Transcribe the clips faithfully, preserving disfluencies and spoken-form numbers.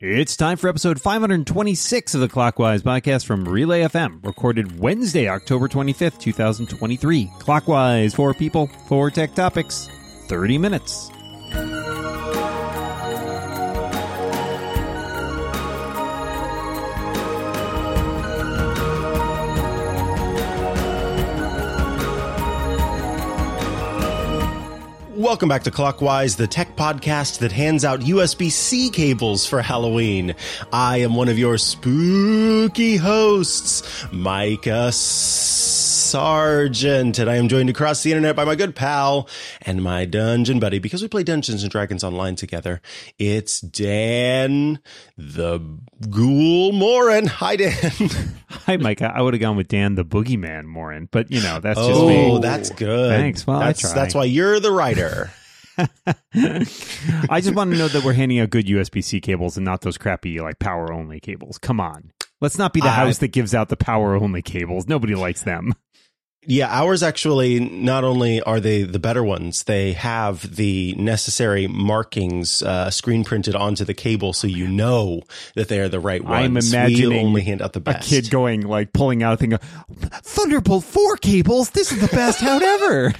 It's time for episode five hundred twenty-six of the Clockwise Podcast from Relay F M, recorded Wednesday, October twenty-fifth, two thousand twenty-three. Clockwise, four people, four tech topics, thirty minutes. Welcome back to Clockwise, the tech podcast that hands out U S B C cables for Halloween. I am one of your spooky hosts, Micah Sergeant, and I am joined across the internet by my good pal and my dungeon buddy, because we play Dungeons and Dragons online together. It's Dan the Ghoul Morin. Hi, Dan. Hi, Micah. I would have gone with Dan the Boogeyman Morin, but you know, that's oh, just me. Oh, that's good. Thanks. Well, that's, I try. That's why you're the writer. I just want to know that we're handing out good U S B C cables and not those crappy like power only cables. Come on. Let's not be the uh, house that gives out the power only cables. Nobody likes them. Yeah, ours actually, not only are they the better ones, they have the necessary markings uh, screen printed onto the cable so you know that they are the right ones. I'm imagining we only hand out the best. A kid going, like, pulling out a thing, Thunderbolt four cables? This is the best hound ever.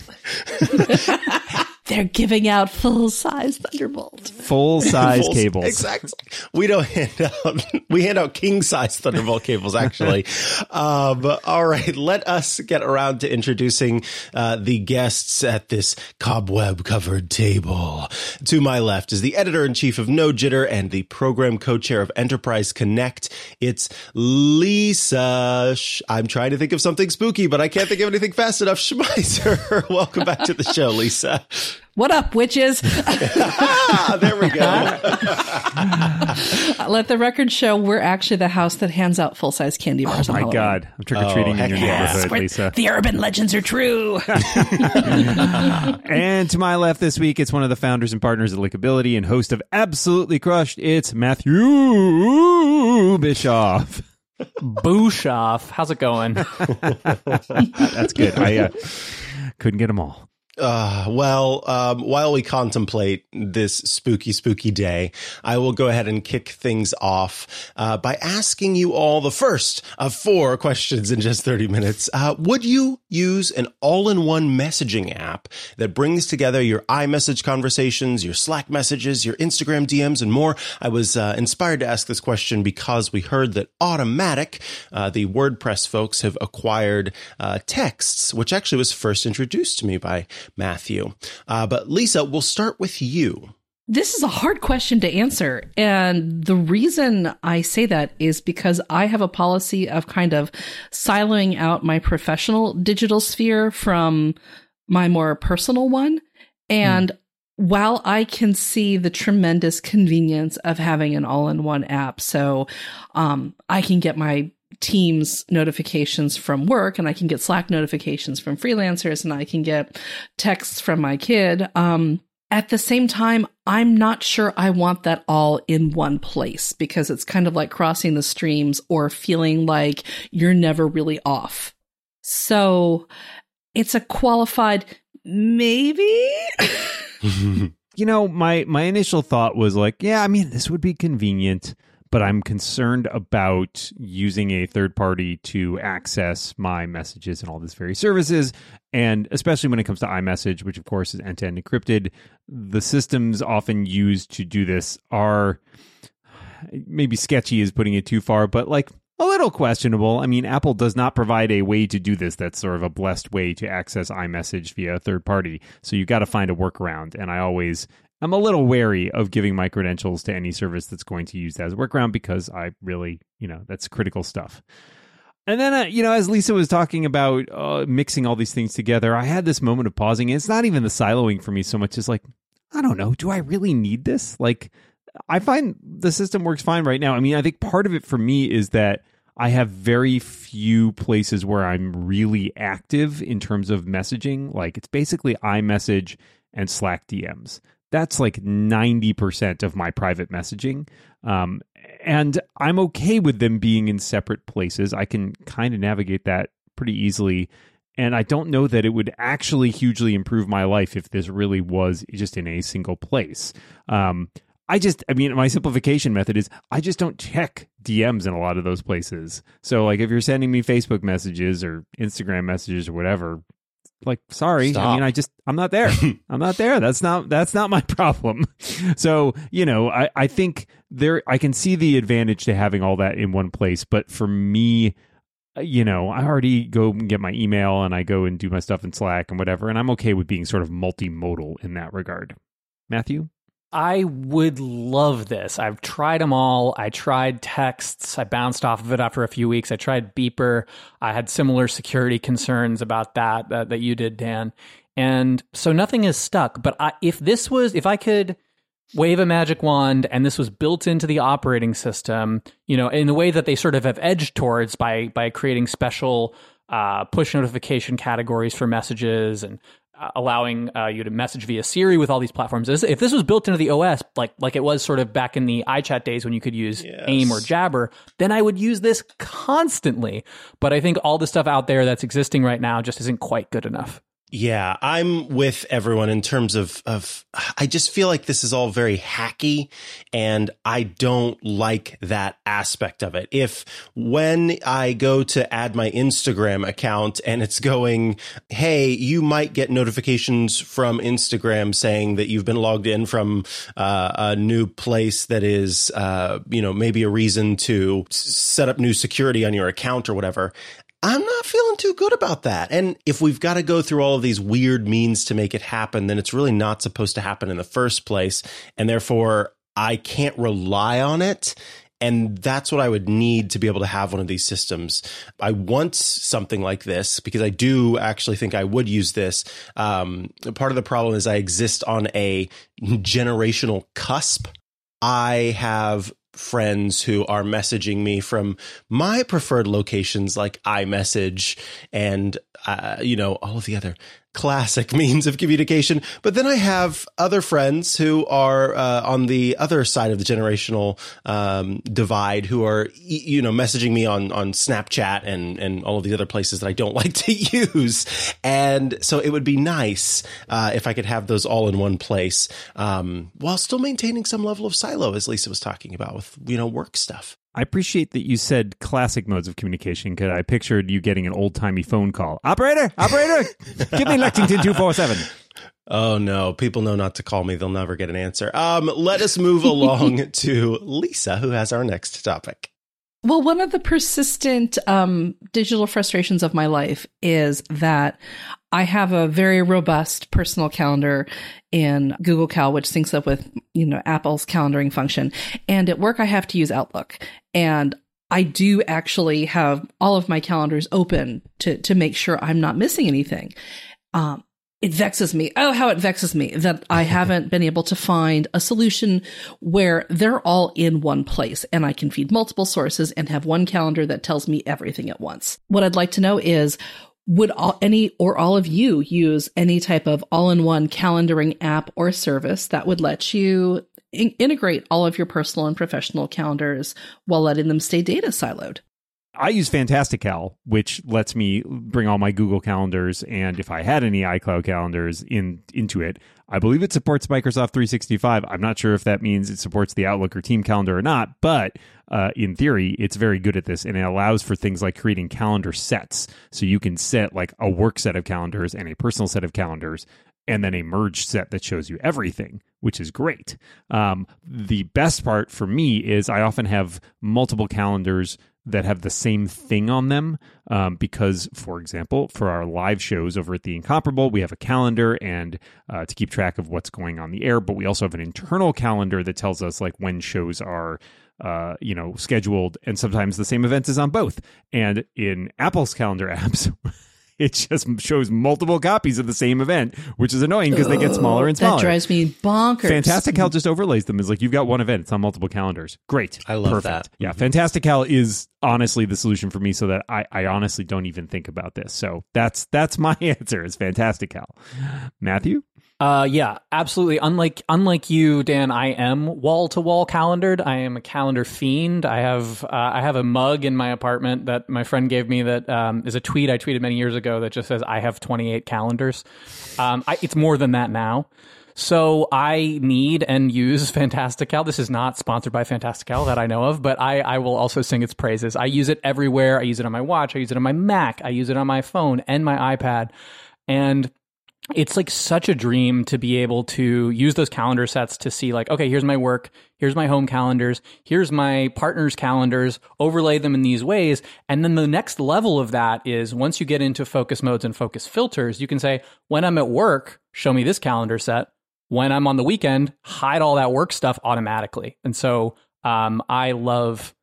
They're giving out full-size Thunderbolt. Full-size full, cables. Exactly. We don't hand out, we hand out king-size Thunderbolt cables, actually. um, all right, let us get around to introducing uh, the guests at this cobweb-covered table. To my left is the editor-in-chief of No Jitter and the program co-chair of Enterprise Connect. It's Lisa. Sh- I'm trying to think of something spooky, but I can't think of anything fast enough. Schmeiser, welcome back to the show, Lisa. What up, witches? ah, there we go. Let the record show we're actually the house that hands out full-size candy bars. Oh, my God. I'm trick-or-treating oh, in your yes. neighborhood, Lisa. The urban legends are true. And to my left this week, it's one of the founders and partners at Lickability and host of Absolutely Crushed. It's Matthew Bischoff. Boosh-off. How's it going? That's good. I uh, couldn't get them all. Uh, well, um, while we contemplate this spooky, spooky day, I will go ahead and kick things off uh, by asking you all the first of four questions in just thirty minutes. Uh, would you use an all-in-one messaging app that brings together your iMessage conversations, your Slack messages, your Instagram D Ms, and more? I was uh, inspired to ask this question because we heard that Automatic, uh, the WordPress folks, have acquired uh, Texts, which actually was first introduced to me by Matthew. Uh, but Lisa, we'll start with you. This is a hard question to answer. And the reason I say that is because I have a policy of kind of siloing out my professional digital sphere from my more personal one. And mm. while I can see the tremendous convenience of having an all-in-one app, so um, I can get my Teams notifications from work, and I can get Slack notifications from freelancers, and I can get texts from my kid. Um, at the same time, I'm not sure I want that all in one place, because it's kind of like crossing the streams or feeling like you're never really off. So it's a qualified maybe. You know, my, my initial thought was like, yeah, I mean, this would be convenient, but I'm concerned about using a third party to access my messages and all these various services. And especially when it comes to iMessage, which of course is end-to-end encrypted, the systems often used to do this are, maybe sketchy is putting it too far, but like a little questionable. I mean, Apple does not provide a way to do this that's sort of a blessed way to access iMessage via a third party. So you've got to find a workaround. And I always... I'm a little wary of giving my credentials to any service that's going to use that as a workaround, because I really, you know, that's critical stuff. And then, uh, you know, as Lisa was talking about uh, mixing all these things together, I had this moment of pausing. And it's not even the siloing for me so much as like, I don't know, do I really need this? Like, I find the system works fine right now. I mean, I think part of it for me is that I have very few places where I'm really active in terms of messaging. Like, it's basically iMessage and Slack D Ms. That's like ninety percent of my private messaging. Um, and I'm okay with them being in separate places. I can kind of navigate that pretty easily. And I don't know that it would actually hugely improve my life if this really was just in a single place. Um, I just, I mean, my simplification method is I just don't check D Ms in a lot of those places. So like if you're sending me Facebook messages or Instagram messages or whatever, like, sorry. Stop. I mean, I just, I'm not there. I'm not there. That's not, that's not my problem. So, you know, I, I think there, I can see the advantage to having all that in one place. But for me, you know, I already go and get my email and I go and do my stuff in Slack and whatever. And I'm okay with being sort of multimodal in that regard. Matthew? I would love this. I've tried them all. I tried Texts. I bounced off of it after a few weeks. I tried Beeper. I had similar security concerns about that uh, that you did, Dan. And so nothing is stuck. But I, if this was, if I could wave a magic wand and this was built into the operating system, you know, in the way that they sort of have edged towards by by creating special uh, push notification categories for messages and allowing uh, you to message via Siri with all these platforms. If this was built into the O S, like like it was sort of back in the iChat days when you could use yes. AIM or Jabber, then I would use this constantly. But I think all the stuff out there that's existing right now just isn't quite good enough. Yeah, I'm with everyone in terms of, of I just feel like this is all very hacky, and I don't like that aspect of it. If when I go to add my Instagram account and it's going, hey, you might get notifications from Instagram saying that you've been logged in from uh, a new place that is, uh, you know, maybe a reason to set up new security on your account or whatever. I'm not feeling too good about that. And if we've got to go through all of these weird means to make it happen, then it's really not supposed to happen in the first place. And therefore, I can't rely on it. And that's what I would need to be able to have one of these systems. I want something like this because I do actually think I would use this. Um, part of the problem is I exist on a generational cusp. I have friends who are messaging me from my preferred locations like iMessage and, uh, you know, all of the other classic means of communication. But then I have other friends who are uh, on the other side of the generational um, divide who are, you know, messaging me on on Snapchat and, and all of the other places that I don't like to use. And so it would be nice uh, if I could have those all in one place um, while still maintaining some level of silo, as Lisa was talking about with, you know, work stuff. I appreciate that you said classic modes of communication because I pictured you getting an old-timey phone call. Operator! Operator! Give me Lexington two four seven. Oh, no. People know not to call me. They'll never get an answer. Um, let us move along to Lisa, who has our next topic. Well, one of the persistent um, digital frustrations of my life is that I have a very robust personal calendar in Google Cal, which syncs up with, you know, Apple's calendaring function. And at work, I have to use Outlook. And I do actually have all of my calendars open to, to make sure I'm not missing anything. Um, it vexes me. Oh, how it vexes me that I haven't been able to find a solution where they're all in one place and I can feed multiple sources and have one calendar that tells me everything at once. What I'd like to know is, would all, any or all of you use any type of all-in-one calendaring app or service that would let you in- integrate all of your personal and professional calendars while letting them stay data siloed? I use Fantastical, which lets me bring all my Google calendars and if I had any iCloud calendars in into it. I believe it supports Microsoft three sixty-five. I'm not sure if that means it supports the Outlook or Team Calendar or not, but uh, in theory, it's very good at this, and it allows for things like creating calendar sets. So you can set like a work set of calendars and a personal set of calendars, and then a merge set that shows you everything, which is great. Um, the best part for me is I often have multiple calendars that have the same thing on them um, because, for example, for our live shows over at the Incomparable, we have a calendar and uh, to keep track of what's going on the air, but we also have an internal calendar that tells us like when shows are Uh, you know, scheduled, and sometimes the same event is on both. And in Apple's calendar apps, it just shows multiple copies of the same event, which is annoying because oh, they get smaller and smaller. That drives me bonkers. Fantastical just overlays them. It's like, you've got one event. It's on multiple calendars. Great. I love Perfect. that. Yeah, Fantastical is honestly the solution for me so that I, I honestly don't even think about this. So that's that's my answer is Fantastical. Matthew? Uh, yeah, absolutely. Unlike unlike you, Dan, I am wall to wall calendared. I am a calendar fiend. I have uh, I have a mug in my apartment that my friend gave me that um, is a tweet I tweeted many years ago that just says I have twenty-eight calendars. Um, I, it's more than that now. So I need and use Fantastical. This is not sponsored by Fantastical that I know of, but I, I will also sing its praises. I use it everywhere. I use it on my watch. I use it on my Mac. I use it on my phone and my iPad. And it's like such a dream to be able to use those calendar sets to see like, okay, here's my work, here's my home calendars, here's my partner's calendars, overlay them in these ways. And then the next level of that is once you get into focus modes and focus filters, you can say, when I'm at work, show me this calendar set. When I'm on the weekend, hide all that work stuff automatically. And so um, I love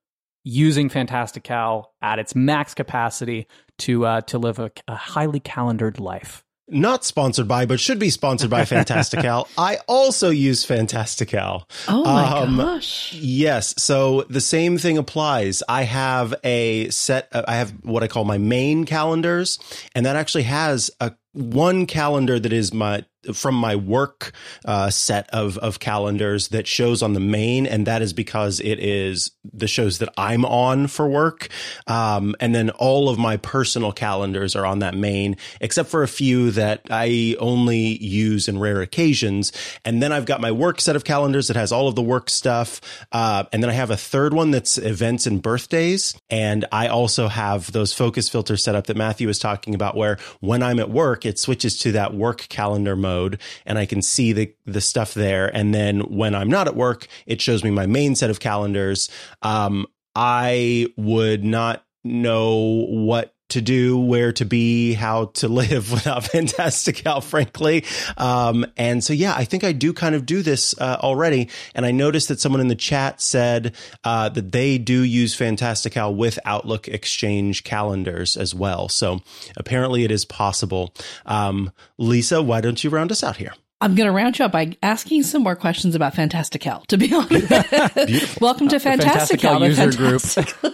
using Fantastical at its max capacity to uh, to live a, a highly calendared life. Not sponsored by, but should be sponsored by Fantastical. I also use Fantastical. Oh my um, gosh. Yes. So the same thing applies. I have a set, uh, I have what I call my main calendars, and that actually has a one calendar that is my from my work uh, set of, of calendars that shows on the main. And that is because it is the shows that I'm on for work. Um, and then all of my personal calendars are on that main, except for a few that I only use in rare occasions. And then I've got my work set of calendars that has all of the work stuff. Uh, and then I have a third one that's events and birthdays. And I also have those focus filters set up that Matthew was talking about, where when I'm at work, it switches to that work calendar mode. Mode, and I can see the, the stuff there. And then when I'm not at work, it shows me my main set of calendars. Um, I would not know what to do, where to be, how to live without Fantastical, frankly. Um, and so, yeah, I think I do kind of do this uh, already. And I noticed that someone in the chat said uh, that they do use Fantastical with Outlook Exchange calendars as well. So apparently it is possible. Um, Lisa, why don't you round us out here? I'm going to round you up by asking some more questions about Fantastical, to be honest. Welcome to Fantastical, the Fantastical user Fantastical.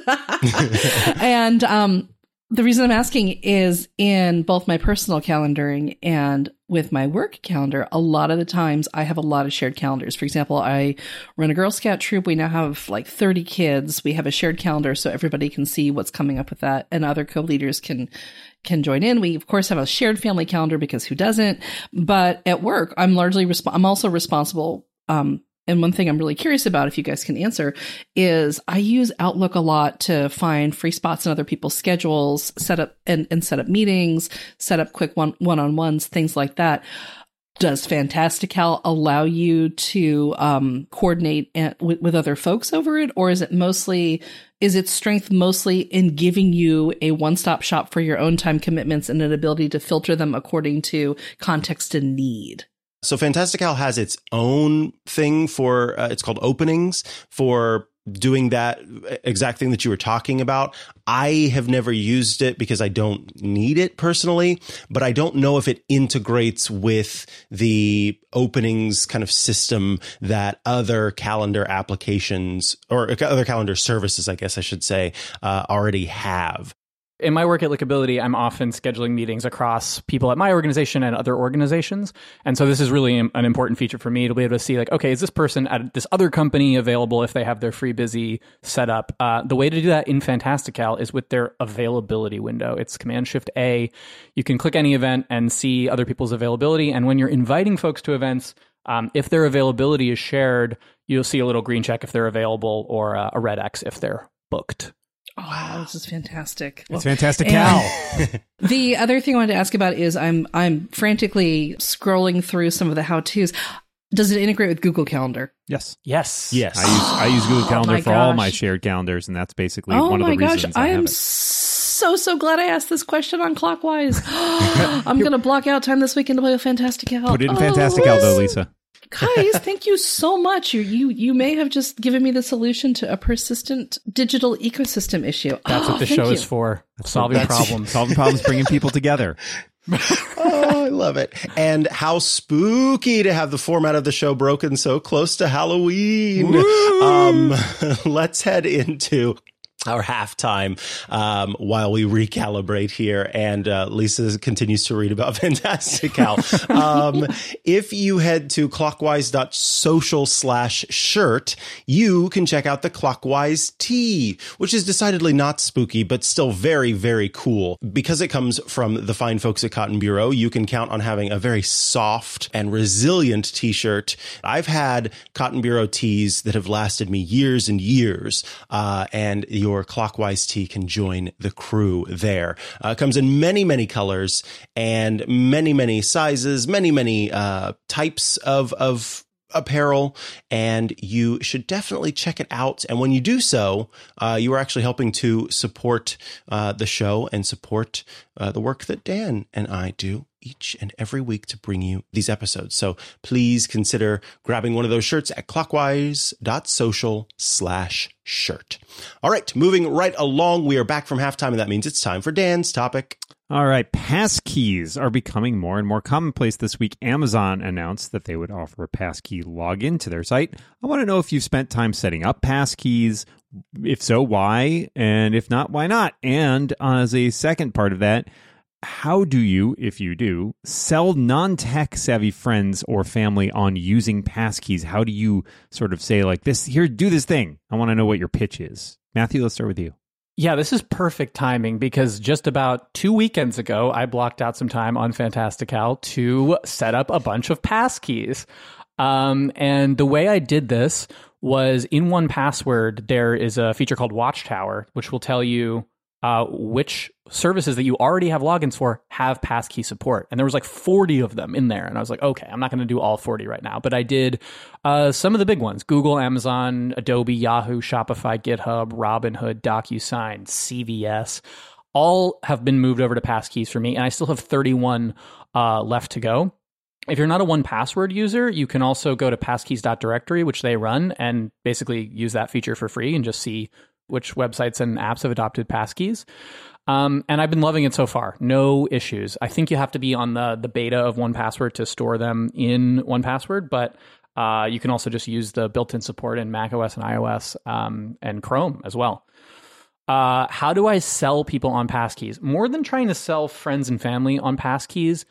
group. and, um, The reason I'm asking is in both my personal calendaring and with my work calendar, a lot of the times I have a lot of shared calendars. For example, I run a Girl Scout troop. We now have like thirty kids. We have a shared calendar so everybody can see what's coming up with that, and other co-leaders can can join in. We, of course, have a shared family calendar because who doesn't? But at work, I'm largely resp- I'm also responsible um And one thing I'm really curious about, if you guys can answer, is I use Outlook a lot to find free spots in other people's schedules, set up and, and set up meetings, set up quick one, one-on-ones, things like that. Does Fantastical allow you to um, coordinate at, with, with other folks over it? Or is it mostly, is its strength mostly in giving you a one-stop shop for your own time commitments and an ability to filter them according to context and need? So Fantastical has its own thing for, uh, it's called openings, for doing that exact thing that you were talking about. I have never used it because I don't need it personally, but I don't know if it integrates with the openings kind of system that other calendar applications or other calendar services, I guess I should say, uh, already have. In my work at Lickability, I'm often scheduling meetings across people at my organization and other organizations. And so this is really an important feature for me to be able to see like, okay, is this person at this other company available if they have their free busy set up? Uh, the way to do that in Fantastical is with their availability window. It's Command Shift A. You can click any event and see other people's availability. And when you're inviting folks to events, um, if their availability is shared, you'll see a little green check if they're available or uh, a red X if they're booked. Oh, wow, this is fantastic. It's Fantastical. The other thing I wanted to ask about is I'm I'm frantically scrolling through some of the how-tos. Does it integrate with Google Calendar? Yes. Yes. Yes. I use, I use Google Calendar oh for gosh. all my shared calendars, and that's basically oh one of the gosh. reasons I, I am so, so glad I asked this question on Clockwise. I'm going to block out time this weekend to play with Fantastical. Put it in oh, Fantastical, though, Lisa. Guys, thank you so much. You, you you may have just given me the solution to a persistent digital ecosystem issue. That's oh, what the show you. is for. Solving That's problems. Solving problems, bringing people together. Oh, I love it. And how spooky to have the format of the show broken so close to Halloween. Um, let's head into our halftime um, while we recalibrate here. And uh, Lisa continues to read about Fantastical. um, if you head to clockwise.social slash shirt, you can check out the Clockwise tee, which is decidedly not spooky, but still very, very cool. Because it comes from the fine folks at Cotton Bureau, you can count on having a very soft and resilient t-shirt. I've had Cotton Bureau tees that have lasted me years and years, uh, and your Your Clockwise tee can join the crew there. It uh, comes in many, many colors and many, many sizes, many, many uh, types of of apparel, and you should definitely check it out. And when you do so, uh, you are actually helping to support uh, the show and support uh, the work that Dan and I do each and every week to bring you these episodes. So please consider grabbing one of those shirts at clockwise.social slash shirt. All right, moving right along. We are back from halftime, and that means it's time for Dan's topic. All right. Passkeys are becoming more and more commonplace this week. Amazon announced that they would offer a passkey login to their site. I want to know if you've spent time setting up passkeys. If so, why? And if not, why not? And as a second part of that, how do you, if you do, sell non-tech savvy friends or family on using passkeys? How do you sort of say like this, here, do this thing? I want to know what your pitch is. Matthew, let's start with you. Yeah, this is perfect timing because just about two weekends ago, I blocked out some time on Fantastical to set up a bunch of passkeys. Um, and the way I did this was in one password, there is a feature called Watchtower, which will tell you uh, which services that you already have logins for have passkey support. And there was like forty of them in there. And I was like, okay, I'm not going to do all forty right now. But I did uh, some of the big ones: Google, Amazon, Adobe, Yahoo, Shopify, GitHub, Robinhood, DocuSign, C V S. All have been moved over to passkeys for me. And I still have thirty-one uh, left to go. If you're not a one password user, you can also go to passkeys dot directory, which they run, and basically use that feature for free and just see which websites and apps have adopted passkeys. Um, and I've been loving it so far. No issues. I think you have to be on the the beta of one password to store them in one password, but uh, you can also just use the built-in support in macOS and iOS um, and Chrome as well. Uh, how do I sell people on passkeys? More than trying to sell friends and family on passkeys,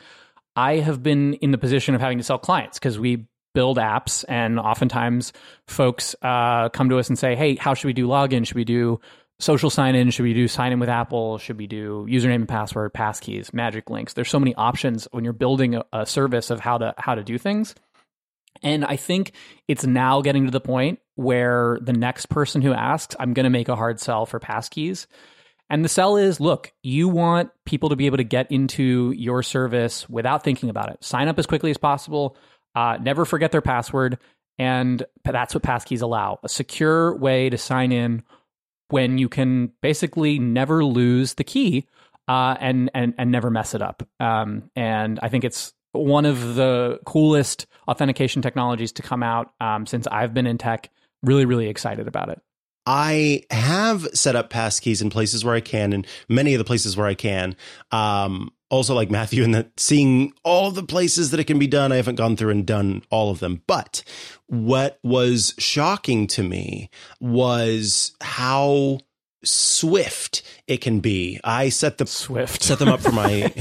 I have been in the position of having to sell clients because we build apps, and oftentimes folks uh, come to us and say, hey, how should we do login? Should we do social sign-in? Should we do sign-in with Apple? Should we do username and password, passkeys, magic links? There's so many options when you're building a, a service of how to how to do things. And I think it's now getting to the point where the next person who asks, I'm going to make a hard sell for passkeys. And the sell is, look, you want people to be able to get into your service without thinking about it. Sign up as quickly as possible. Uh, never forget their password, and that's what passkeys allow. A secure way to sign in when you can basically never lose the key uh, and, and and never mess it up. Um, and I think it's one of the coolest authentication technologies to come out um, since I've been in tech. Really, really excited about it. I have set up passkeys in places where I can, and many of the places where I can. Um, also, like Matthew, in that seeing all the places that it can be done, I haven't gone through and done all of them. But what was shocking to me was how swift it can be. I set the Swift set them up for my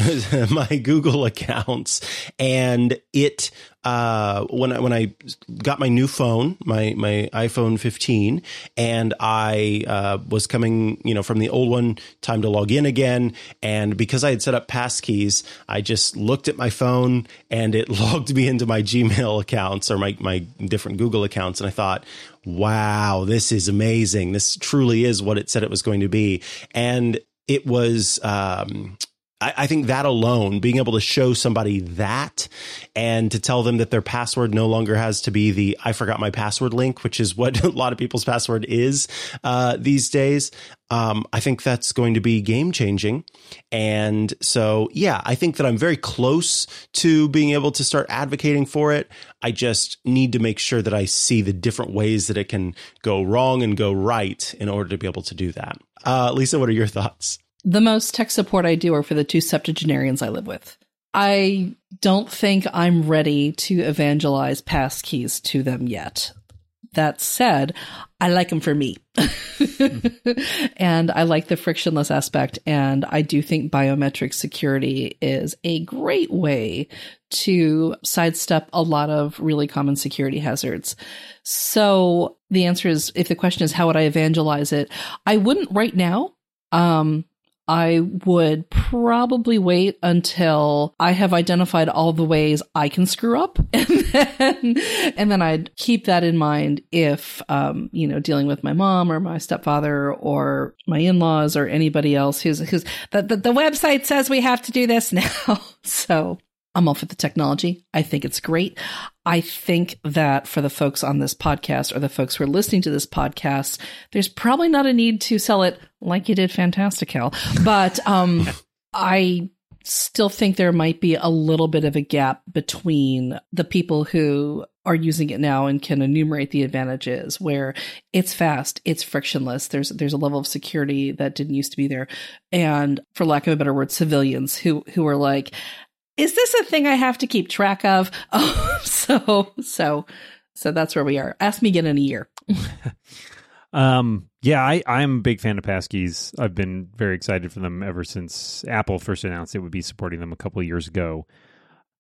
my Google accounts, and it uh, when I, when I got my new phone, my my iPhone fifteen, and I uh, was coming, you know, from the old one, time to log in again, and because I had set up passkeys, I just looked at my phone and it logged me into my Gmail accounts or my my different Google accounts, and I thought, wow, this is amazing. This truly is what it said it was going to be. And it was, um, I, I think that alone, being able to show somebody that and to tell them that their password no longer has to be the I forgot my password link, which is what a lot of people's password is uh, these days. Um, I think that's going to be game changing. And so, yeah, I think that I'm very close to being able to start advocating for it. I just need to make sure that I see the different ways that it can go wrong and go right in order to be able to do that. Uh, Lisa, what are your thoughts? The most tech support I do are for the two septuagenarians I live with. I don't think I'm ready to evangelize passkeys to them yet. That said, I like them for me. And I like the frictionless aspect. And I do think biometric security is a great way to sidestep a lot of really common security hazards. So the answer is, if the question is, how would I evangelize it? I wouldn't right now. Um, I would probably wait until I have identified all the ways I can screw up, and then, and then I'd keep that in mind if, um, you know, dealing with my mom or my stepfather or my in-laws or anybody else who's, who's the, the, the website says we have to do this now. So I'm all for the technology. I think it's great. I think that for the folks on this podcast, or the folks who are listening to this podcast, there's probably not a need to sell it like you did Fantastical. But um, I still think there might be a little bit of a gap between the people who are using it now and can enumerate the advantages, where it's fast, it's frictionless. There's there's a level of security that didn't used to be there. And for lack of a better word, civilians who who are like, is this a thing I have to keep track of? Oh, so, so, so that's where we are. Ask me again in a year. um, yeah, I, I'm a big fan of Passkeys. I've been very excited for them ever since Apple first announced it would be supporting them a couple of years ago.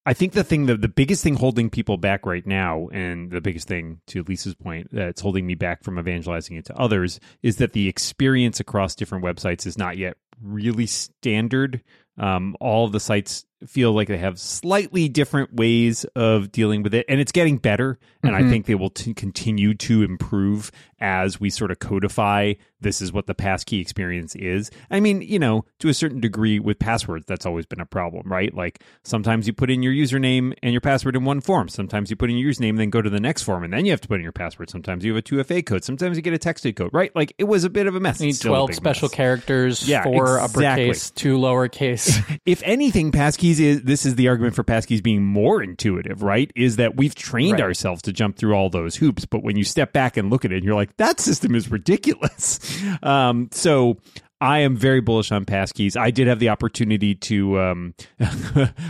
I think the thing, the, the biggest thing holding people back right now, and the biggest thing, to Lisa's point, that's holding me back from evangelizing it to others, is that the experience across different websites is not yet really standard. Um, all of the sites feel like they have slightly different ways of dealing with it, and it's getting better. And mm-hmm. I think they will t- continue to improve as we sort of codify this is what the passkey experience is. I mean, you know, to a certain degree with passwords, that's always been a problem, right? Like sometimes you put in your username and your password in one form. Sometimes you put in your username and then go to the next form, and then you have to put in your password. Sometimes you have a two F A code. Sometimes you get a texted code, right? Like it was a bit of a mess. You need twelve special mess. characters, yeah, four exactly. uppercase, two lowercase. If anything, passkeys is, this is the argument for passkeys being more intuitive, right? Is that we've trained right. ourselves to jump through all those hoops. But when you step back and look at it, you're like, that system is ridiculous. Um, so I am very bullish on passkeys. I did have the opportunity to um,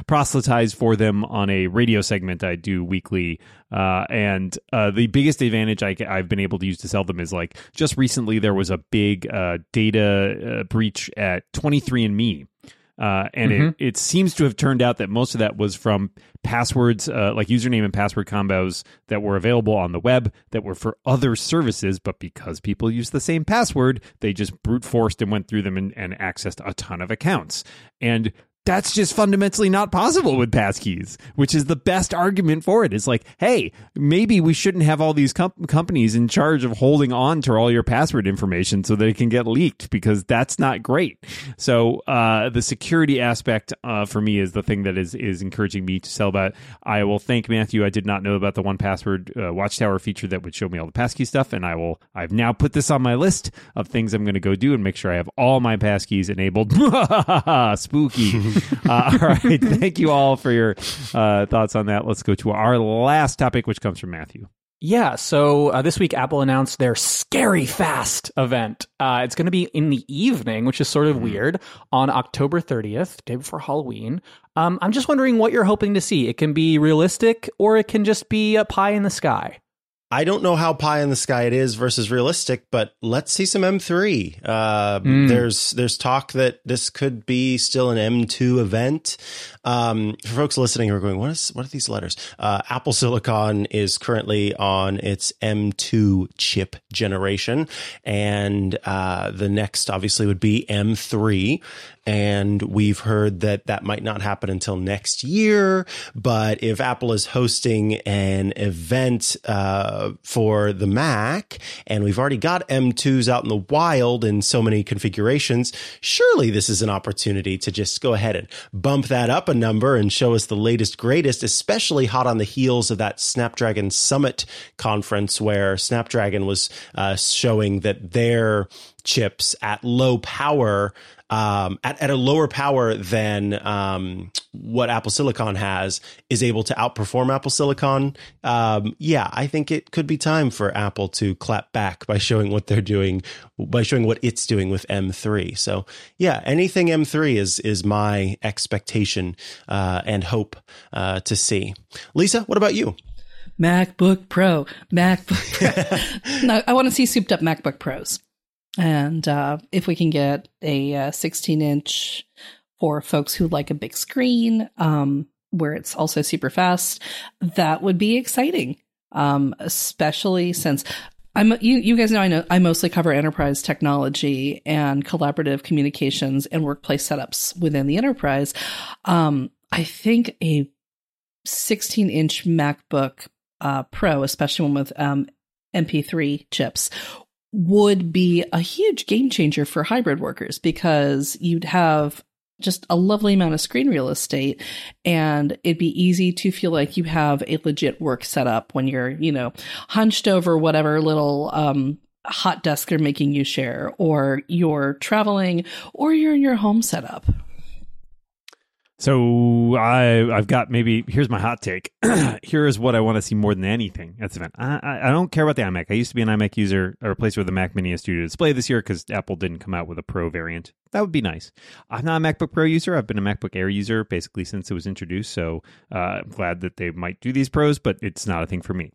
proselytize for them on a radio segment I do weekly. Uh, and uh, the biggest advantage I, I've been able to use to sell them is, like, just recently there was a big uh, data uh, breach at twenty-three and me. Uh, and mm-hmm. it, it seems to have turned out that most of that was from passwords, uh, like username and password combos that were available on the web that were for other services. But because people use the same password, they just brute forced and went through them and, and accessed a ton of accounts. And that's just fundamentally not possible with passkeys, which is the best argument for it. It's like, hey, maybe we shouldn't have all these com- companies in charge of holding on to all your password information so that it can get leaked, because that's not great. So uh, the security aspect uh, for me is the thing that is is encouraging me to sell about. I will thank Matthew. I did not know about the one Password uh, Watchtower feature that would show me all the passkey stuff. And I will. I've now put this on my list of things I'm going to go do and make sure I have all my passkeys enabled. Spooky. uh, all right. Thank you all for your uh, thoughts on that. Let's go to our last topic, which comes from Matthew. Yeah. So uh, this week, Apple announced their Scary Fast event. Uh, it's going to be in the evening, which is sort of weird, on October thirtieth, the day before Halloween. Um, I'm just wondering what you're hoping to see. It can be realistic, or it can just be a pie in the sky. I don't know how pie in the sky it is versus realistic, but let's see some M three. Uh, mm. There's there's talk that this could be still an M two event. Um, for folks listening who are going, what is what are these letters? Uh, Apple Silicon is currently on its M two chip generation, and uh, the next obviously would be M three. And we've heard that that might not happen until next year. But if Apple is hosting an event uh, for the Mac, and we've already got M twos out in the wild in so many configurations, surely this is an opportunity to just go ahead and bump that up a number and show us the latest, greatest, especially hot on the heels of that Snapdragon Summit conference, where Snapdragon was uh, showing that their chips at low power Um, at, at a lower power than um, what Apple Silicon has, is able to outperform Apple Silicon. Um, yeah, I think it could be time for Apple to clap back by showing what they're doing, by showing what it's doing with M three. So yeah, anything M three is is my expectation uh, and hope uh, to see. Lisa, what about you? MacBook Pro, MacBook Pro. No, I want to see souped up MacBook Pros. And uh, if we can get a uh, sixteen inch for folks who like a big screen, um, where it's also super fast, that would be exciting. Um, especially since I'm, you, you guys know I know I mostly cover enterprise technology and collaborative communications and workplace setups within the enterprise. Um, I think a sixteen inch MacBook uh, Pro, especially one with um, M P three chips, would be a huge game changer for hybrid workers, because you'd have just a lovely amount of screen real estate, and it'd be easy to feel like you have a legit work setup when you're, you know, hunched over whatever little um, hot desk they're making you share, or you're traveling, or you're in your home setup. So I, I've got maybe, here's my hot take. Here is what I want to see more than anything at this event. I, I, I don't care about the iMac. I used to be an iMac user. I replaced it with a Mac Mini as Studio Display this year because Apple didn't come out with a Pro variant. That would be nice. I'm not a MacBook Pro user. I've been a MacBook Air user basically since it was introduced. So uh, I'm glad that they might do these Pros, but it's not a thing for me.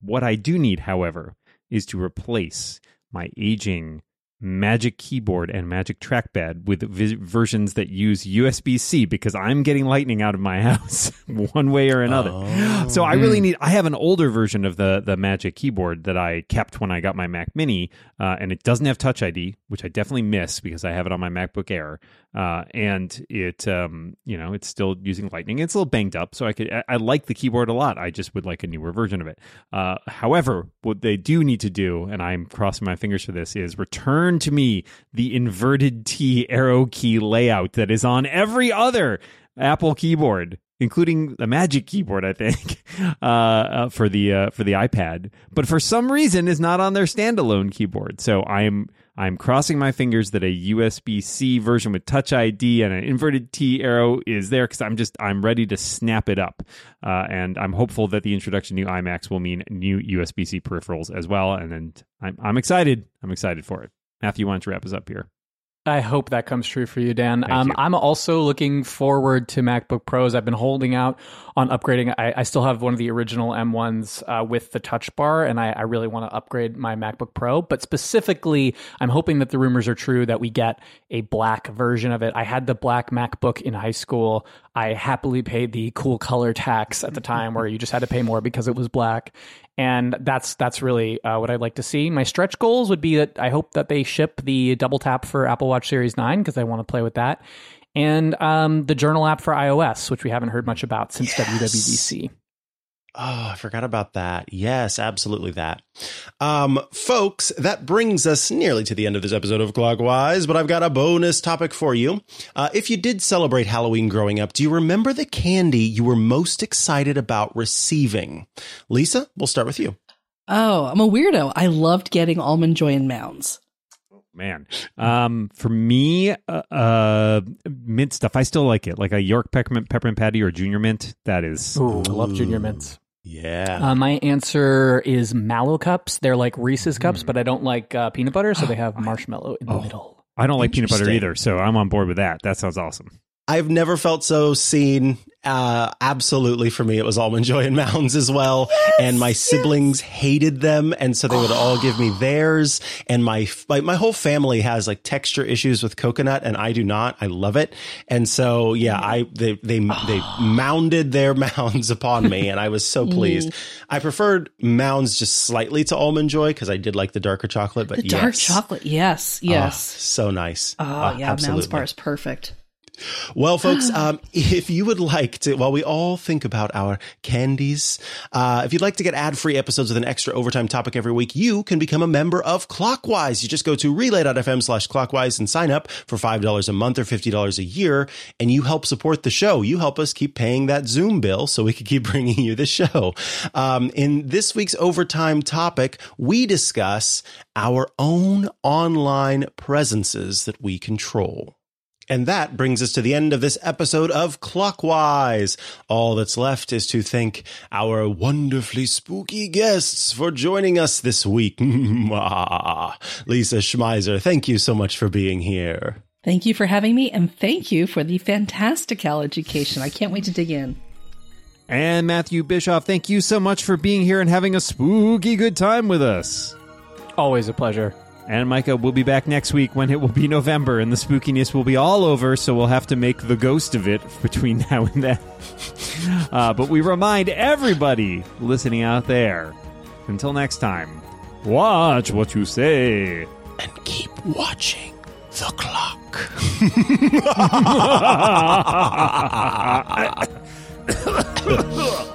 What I do need, however, is to replace my aging Magic Keyboard and Magic Trackpad with v- versions that use U S B C, because I'm getting Lightning out of my house one way or another. Oh, so I really need, I have an older version of the, the Magic Keyboard that I kept when I got my Mac Mini, uh, and it doesn't have Touch I D, which I definitely miss because I have it on my MacBook Air. Uh, and it, um, you know, it's still using Lightning. It's a little banged up, so I could, I, I like the keyboard a lot. I just would like a newer version of it. Uh, however, what they do need to do, and I'm crossing my fingers for this, is return to me the inverted T arrow key layout that is on every other Apple keyboard, including the Magic Keyboard, I think, uh, uh, for the uh, for the iPad. But for some reason, is not on their standalone keyboard. So I'm I'm crossing my fingers that a U S B C version with Touch I D and an inverted T arrow is there, because I'm just I'm ready to snap it up, uh, and I'm hopeful that the introduction to new iMacs will mean new U S B C peripherals as well. And then I'm I'm excited. I'm excited for it. Matthew, why don't you wrap us up here? I hope that comes true for you, Dan. Um, you. I'm also looking forward to MacBook Pros. I've been holding out on upgrading. I, I still have one of the original M ones uh, with the touch bar, and I, I really want to upgrade my MacBook Pro. But specifically, I'm hoping that the rumors are true that we get a black version of it. I had the black MacBook in high school. I happily paid the cool color tax at the time where you just had to pay more because it was black. And that's that's really uh, what I'd like to see. My stretch goals would be that I hope that they ship the double tap for Apple Watch Series nine, because I want to play with that. And um, the journal app for iOS, which we haven't heard much about since yes. W W D C. Oh, I forgot about that. Yes, absolutely that. Um, folks, that brings us nearly to the end of this episode of Clockwise, but I've got a bonus topic for you. Uh, if you did celebrate Halloween growing up, do you remember the candy you were most excited about receiving? Lisa, we'll start with you. Oh, I'm a weirdo. I loved getting Almond Joy and Mounds. Man, um, for me, uh, uh, mint stuff, I still like it. Like a York peppermint, peppermint patty or junior mint. That is. Ooh, I love junior mints. Yeah. Uh, my answer is mallow cups. They're like Reese's cups, mm. but I don't like uh, peanut butter, so they have marshmallow in the oh, middle. I don't like peanut butter either, so I'm on board with that. That sounds awesome. I've never felt so seen. Uh, absolutely, for me, it was Almond Joy and Mounds as well. Yes, and my siblings yes. hated them, and so they would all give me theirs. And my, my my whole family has like texture issues with coconut, and I do not. I love it, and so yeah, I they they they mounded their Mounds upon me, and I was so pleased. I preferred Mounds just slightly to Almond Joy because I did like the darker chocolate, but the yes. dark chocolate, yes, yes, oh, so nice. Oh uh, yeah, absolutely. Mounds bar is perfect. Well, folks, um, if you would like to, while we all think about our candies, uh, if you'd like to get ad-free episodes with an extra overtime topic every week, you can become a member of Clockwise. You just go to relay.fm slash clockwise and sign up for five dollars a month or fifty dollars a year, and you help support the show. You help us keep paying that Zoom bill so we can keep bringing you the show. Um, in this week's overtime topic, we discuss our own online presences that we control. And that brings us to the end of this episode of Clockwise. All that's left is to thank our wonderfully spooky guests for joining us this week. Lisa Schmeiser, thank you so much for being here. Thank you for having me, and thank you for the fantastical education. I can't wait to dig in. and Matthew Bischoff. Thank you so much for being here and having a spooky good time with us. Always a pleasure. And Micah will be back next week when it will be November and the spookiness will be all over, so we'll have to make the ghost of it between now and then. uh, but we remind everybody listening out there, until next time, watch what you say. And keep watching the clock.